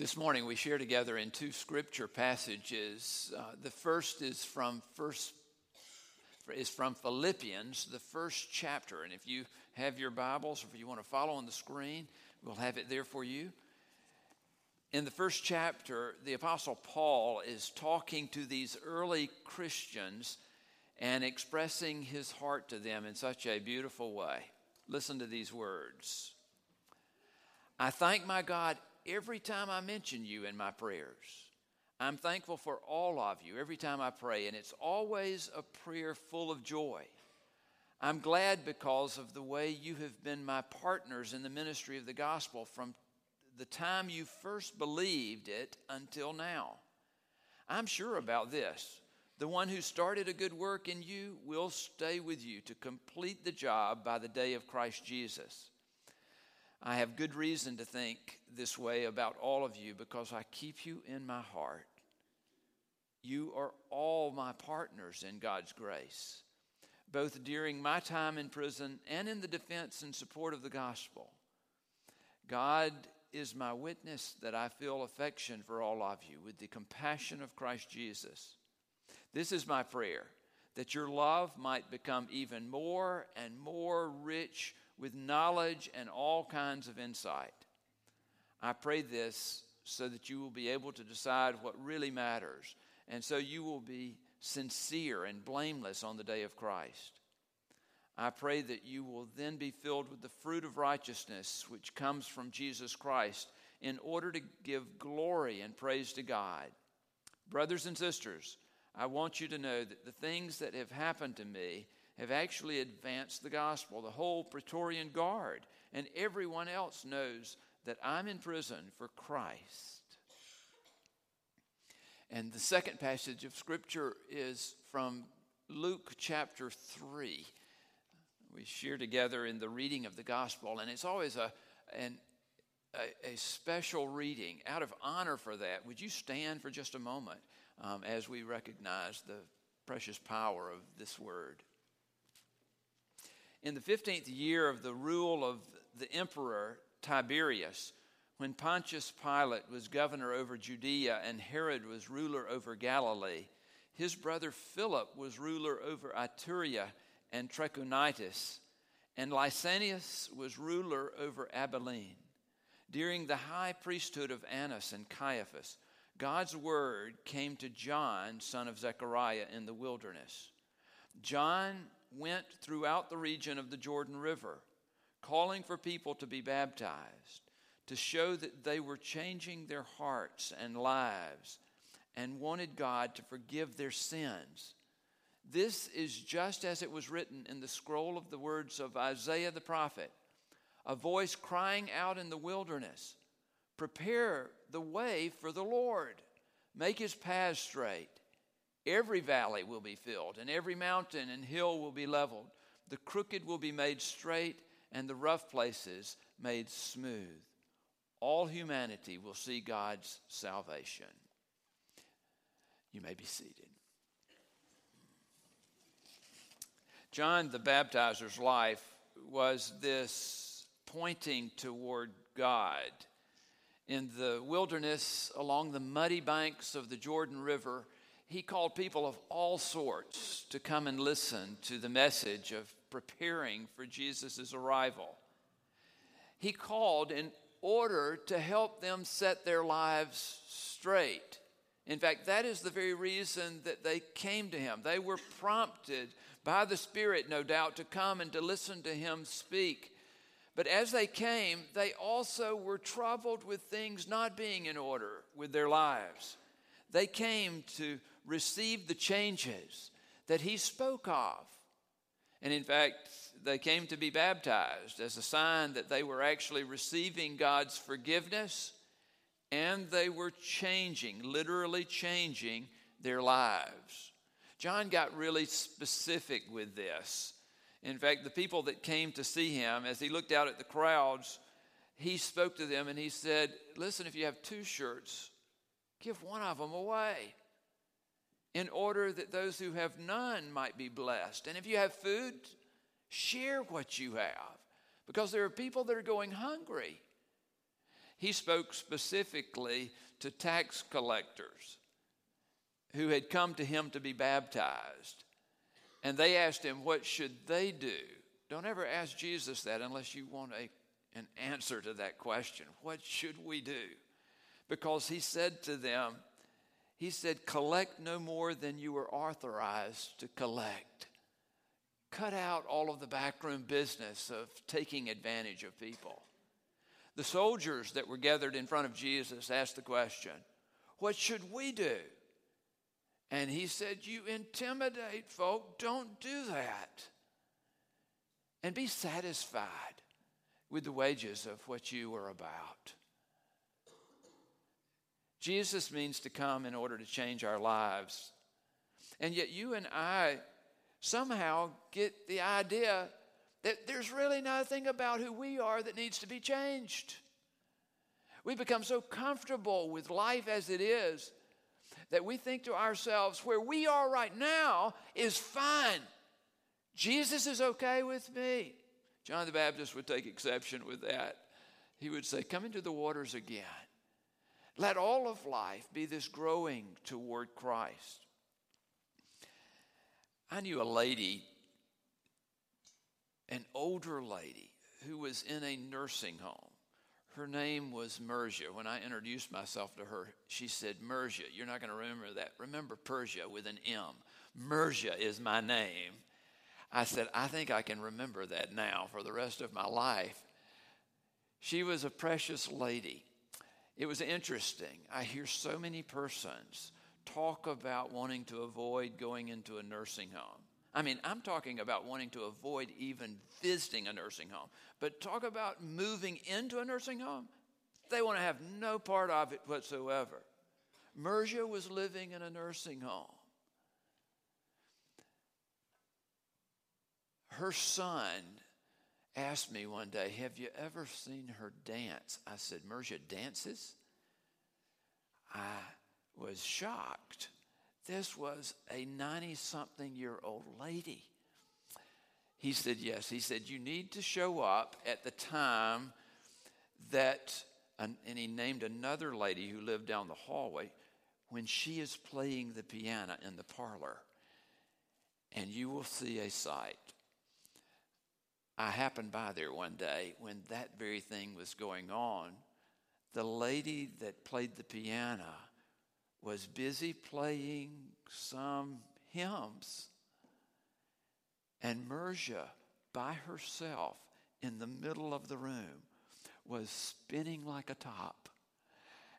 This morning we share together in two scripture passages. The first is from Philippians, the first chapter. And if you have your Bibles, or if you want to follow on the screen, we'll have it there for you. In the first chapter, the Apostle Paul is talking to these early Christians and expressing his heart to them in such a beautiful way. Listen to these words. I thank my God every time I mention you in my prayers. I'm thankful for all of you every time I pray, and it's always a prayer full of joy. I'm glad because of the way you have been my partners in the ministry of the gospel from the time you first believed it until now. I'm sure about this. The one who started a good work in you will stay with you to complete the job by the day of Christ Jesus. I have good reason to think this way about all of you because I keep you in my heart. You are all my partners in God's grace, both during my time in prison and in the defense and support of the gospel. God is my witness that I feel affection for all of you with the compassion of Christ Jesus. This is my prayer, that your love might become even more and more rich with knowledge and all kinds of insight. I pray this so that you will be able to decide what really matters, and so you will be sincere and blameless on the day of Christ. I pray that you will then be filled with the fruit of righteousness which comes from Jesus Christ in order to give glory and praise to God. Brothers and sisters, I want you to know that the things that have happened to me have actually advanced the gospel. The whole Praetorian guard and everyone else knows that I'm in prison for Christ. And the second passage of Scripture is from Luke chapter 3. We share together in the reading of the gospel, and it's always a special reading. Out of honor for that, would you stand for just a moment as we recognize the precious power of this word? In the 15th year of the rule of the emperor Tiberius, when Pontius Pilate was governor over Judea and Herod was ruler over Galilee, his brother Philip was ruler over Iturea and Trachonitis, and Lysanias was ruler over Abilene. During the high priesthood of Annas and Caiaphas, God's word came to John, son of Zechariah, in the wilderness. John went throughout the region of the Jordan River, calling for people to be baptized, to show that they were changing their hearts and lives and wanted God to forgive their sins. This is just as it was written in the scroll of the words of Isaiah the prophet, a voice crying out in the wilderness, prepare the way for the Lord, make his paths straight. Every valley will be filled, and every mountain and hill will be leveled. The crooked will be made straight, and the rough places made smooth. All humanity will see God's salvation. You may be seated. John the Baptizer's life was this pointing toward God. In the wilderness, along the muddy banks of the Jordan River, he called people of all sorts to come and listen to the message of preparing for Jesus' arrival. He called in order to help them set their lives straight. In fact, that is the very reason that they came to him. They were prompted by the Spirit, no doubt, to come and to listen to him speak. But as they came, they also were troubled with things not being in order with their lives. They came to receive the changes that he spoke of. And in fact, they came to be baptized as a sign that they were actually receiving God's forgiveness, and they were changing, literally changing their lives. John got really specific with this. In fact, the people that came to see him, as he looked out at the crowds, he spoke to them and he said, listen, if you have two shirts, give one of them away, in order that those who have none might be blessed. And if you have food, share what you have, because there are people that are going hungry. he spoke specifically to tax collectors who had come to him to be baptized. And they asked him, what should they do? Don't ever ask Jesus that unless you want an answer to that question. What should we do? Because he said to them, he said, collect no more than you were authorized to collect. Cut out all of the backroom business of taking advantage of people. The soldiers that were gathered in front of Jesus asked the question, what should we do? And he said, you intimidate folk, don't do that. And be satisfied with the wages of what you are about. Jesus means to come in order to change our lives. And yet you and I somehow get the idea that there's really nothing about who we are that needs to be changed. We become so comfortable with life as it is that we think to ourselves, where we are right now is fine. Jesus is okay with me. John the Baptist would take exception with that. He would say, come into the waters again. Let all of life be this growing toward Christ. I knew a lady, an older lady, who was in a nursing home. Her name was Mercia. When I introduced myself to her, she said, Mercia, you're not going to remember that. Remember Persia with an M. Mercia is my name. I said, I think I can remember that now for the rest of my life. She was a precious lady. It was interesting. I hear so many persons talk about wanting to avoid going into a nursing home. I mean, I'm talking about wanting to avoid even visiting a nursing home. But talk about moving into a nursing home. They want to have no part of it whatsoever. Mercia was living in a nursing home. Her son asked me one day, have you ever seen her dance? I said, Mercia dances? I was shocked. This was a 90-something-year-old lady. He said, yes. He said, you need to show up at the time that, and he named another lady who lived down the hallway, when she is playing the piano in the parlor, and you will see a sight. I happened by there one day when that very thing was going on. The lady that played the piano was busy playing some hymns. And Mercia, by herself, in the middle of the room, was spinning like a top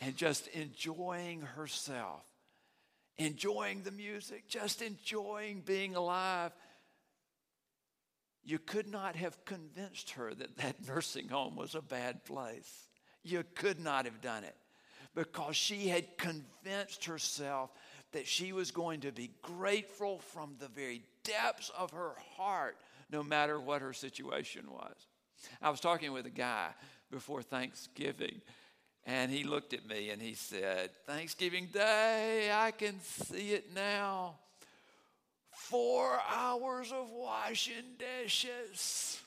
and just enjoying herself, enjoying the music, just enjoying being alive. You could not have convinced her that that nursing home was a bad place. You could not have done it because she had convinced herself that she was going to be grateful from the very depths of her heart, no matter what her situation was. I was talking with a guy before Thanksgiving, and he looked at me and he said, Thanksgiving Day, I can see it now. 4 hours of washing dishes.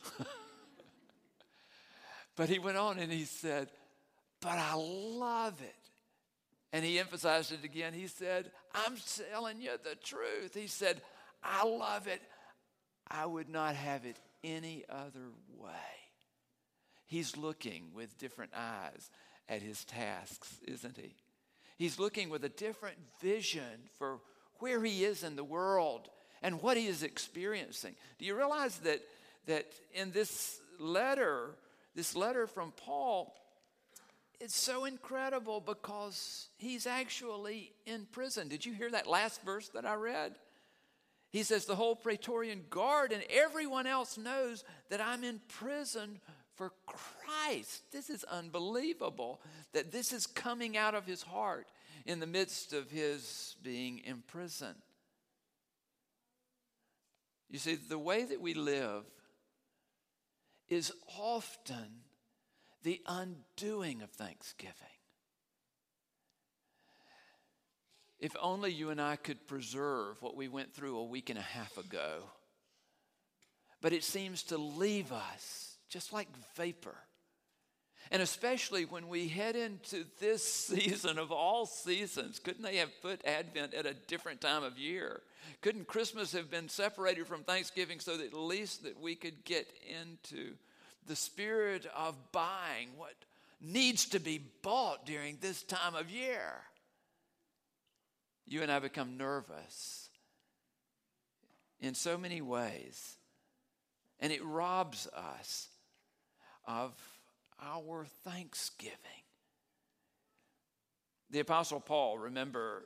But he went on and he said, but I love it. And he emphasized it again. He said, I'm telling you the truth. He said, I love it. I would not have it any other way. He's looking with different eyes at his tasks, isn't he? He's looking with a different vision for where he is in the world and what he is experiencing. Do you realize that in this letter from Paul, it's so incredible because he's actually in prison. Did you hear that last verse that I read? He says, the whole Praetorian guard and everyone else knows that I'm in prison for Christ. This is unbelievable that this is coming out of his heart in the midst of his being in prison. You see, the way that we live is often the undoing of thanksgiving. If only you and I could preserve what we went through a week and a half ago. But it seems to leave us just like vapor. And especially when we head into this season of all seasons, couldn't they have put Advent at a different time of year? Couldn't Christmas have been separated from Thanksgiving so that at least that we could get into the spirit of buying what needs to be bought during this time of year? You and I become nervous in so many ways, and it robs us of our thanksgiving. The Apostle Paul, remember,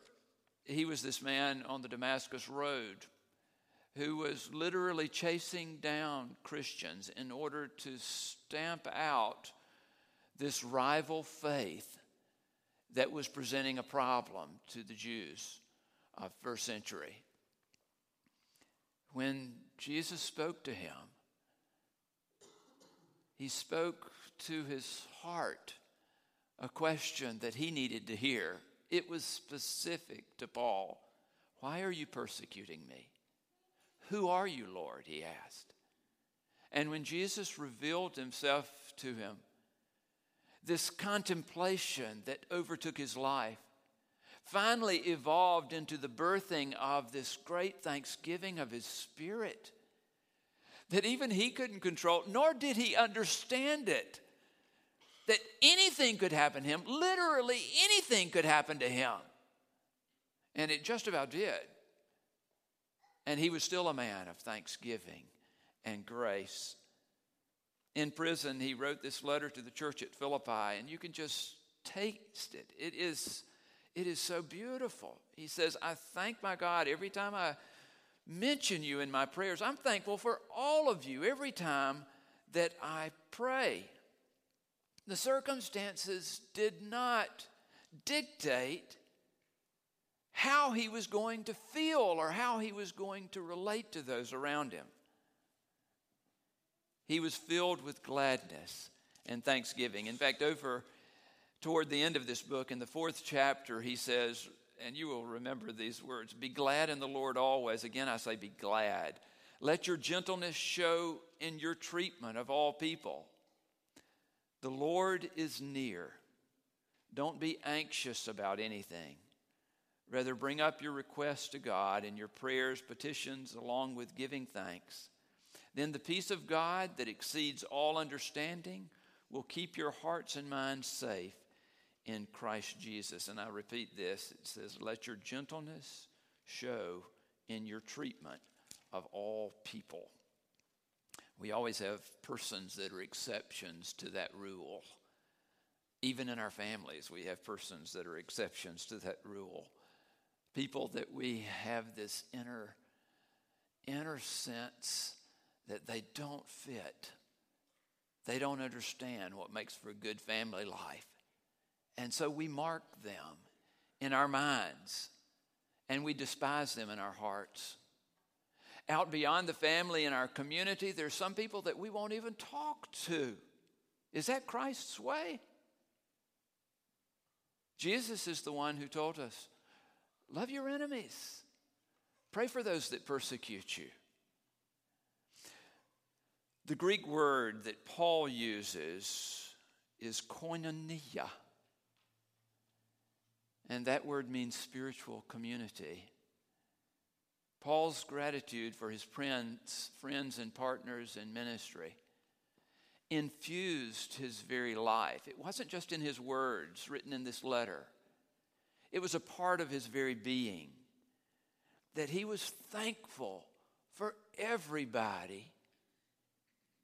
he was this man on the Damascus Road who was literally chasing down Christians in order to stamp out this rival faith that was presenting a problem to the Jews of first century. When Jesus spoke to him, he spoke to his heart a question that he needed to hear. It was specific to Paul. Why are you persecuting me? Who are you, Lord? He asked. And when Jesus revealed himself to him, this contemplation that overtook his life finally evolved into the birthing of this great thanksgiving of his spirit that even he couldn't control, nor did he understand it. That anything could happen to him, literally anything could happen to him. And it just about did. And he was still a man of thanksgiving and grace. In prison, he wrote this letter to the church at Philippi, and you can just taste it. It is so beautiful. He says, I thank my God every time I mention you in my prayers. I'm thankful for all of you every time that I pray. The circumstances did not dictate how he was going to feel or how he was going to relate to those around him. He was filled with gladness and thanksgiving. In fact, over toward the end of this book, in the 4th chapter, he says, and you will remember these words, be glad in the Lord always. Again, I say be glad. Let your gentleness show in your treatment of all people. The Lord is near. Don't be anxious about anything. Rather, bring up your requests to God and your prayers, petitions, along with giving thanks. Then the peace of God that exceeds all understanding will keep your hearts and minds safe in Christ Jesus. And I repeat this. It says, let your gentleness show in your treatment of all people. We always have persons that are exceptions to that rule. Even in our families, we have persons that are exceptions to that rule. People that we have this inner sense that they don't fit. They don't understand what makes for a good family life. And so we mark them in our minds, and we despise them in our hearts. Out beyond the family in our community, there's some people that we won't even talk to. Is that Christ's way? Jesus is the one who told us, love your enemies. Pray for those that persecute you. The Greek word that Paul uses is koinonia. And that word means spiritual community. Paul's gratitude for his friends and partners in ministry infused his very life. It wasn't just in his words written in this letter. It was a part of his very being that he was thankful for everybody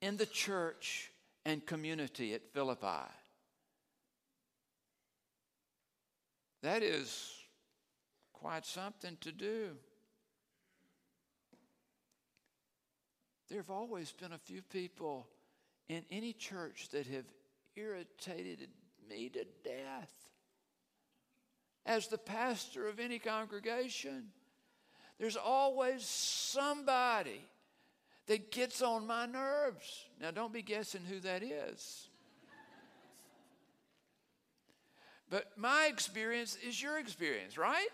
in the church and community at Philippi. That is quite something to do. There have always been a few people in any church that have irritated me to death. As the pastor of any congregation, there's always somebody that gets on my nerves. Now, don't be guessing who that is. But my experience is your experience, right?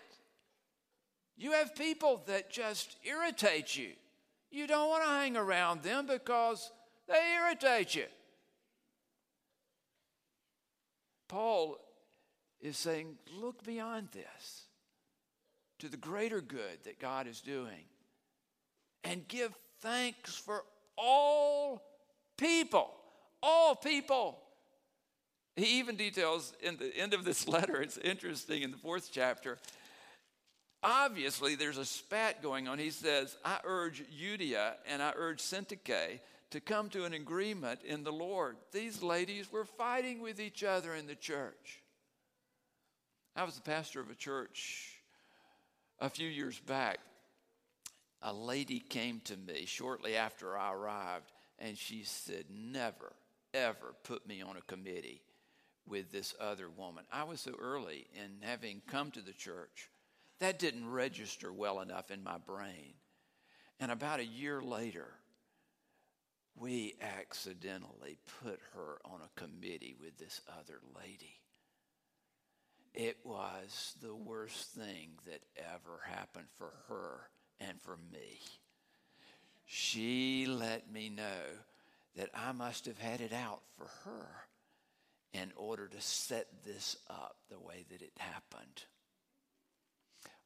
You have people that just irritate you. You don't want to hang around them because they irritate you. Paul is saying, look beyond this to the greater good that God is doing and give thanks for all people, all people. He even details in the end of this letter, it's interesting, in the 4th chapter, obviously there's a spat going on. He says, I urge Euodia and I urge Syntyche to come to an agreement in the Lord. These ladies were fighting with each other in the church. I was the pastor of a church a few years back. A lady came to me shortly after I arrived, and she said, never, ever put me on a committee with this other woman. I was so early in having come to the church, that didn't register well enough in my brain. And about a year later, we accidentally put her on a committee with this other lady. It was the worst thing that ever happened for her and for me. She let me know that I must have had it out for her in order to set this up the way that it happened.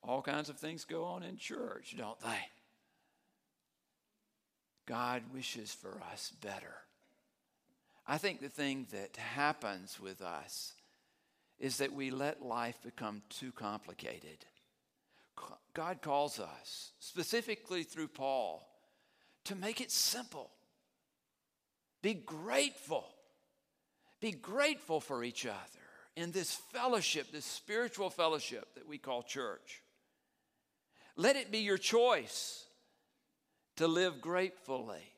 All kinds of things go on in church, don't they? God wishes for us better. I think the thing that happens with us is that we let life become too complicated. God calls us, specifically through Paul, to make it simple. Be grateful. Be grateful for each other in this fellowship, this spiritual fellowship that we call church. Let it be your choice to live gratefully,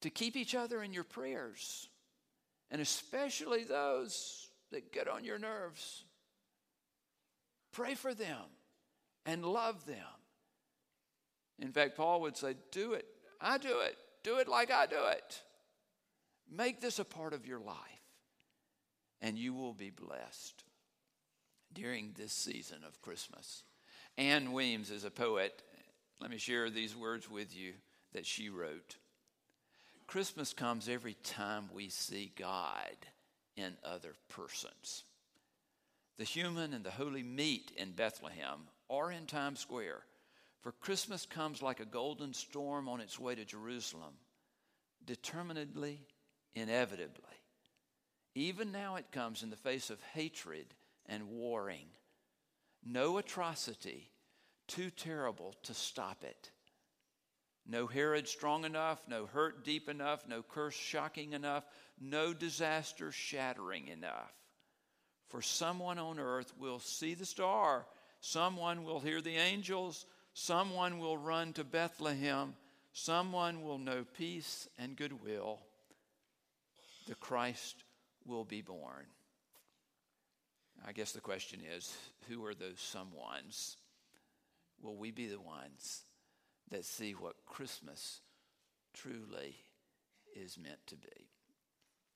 to keep each other in your prayers, and especially those that get on your nerves. Pray for them and love them. In fact, Paul would say, do it. I do it. Do it like I do it. Make this a part of your life, and you will be blessed. During this season of Christmas, Anne Weems is a poet. Let me share these words with you that she wrote. Christmas comes every time we see God in other persons. The human and the holy meet in Bethlehem or in Times Square, for Christmas comes like a golden storm on its way to Jerusalem, determinedly, inevitably. Even now it comes in the face of hatred and warring. No atrocity too terrible to stop it. No Herod strong enough, no hurt deep enough, no curse shocking enough, no disaster shattering enough. For someone on earth will see the star, someone will hear the angels, someone will run to Bethlehem, someone will know peace and goodwill. The Christ will be born. I guess the question is, who are those someones? Will we be the ones that see what Christmas truly is meant to be?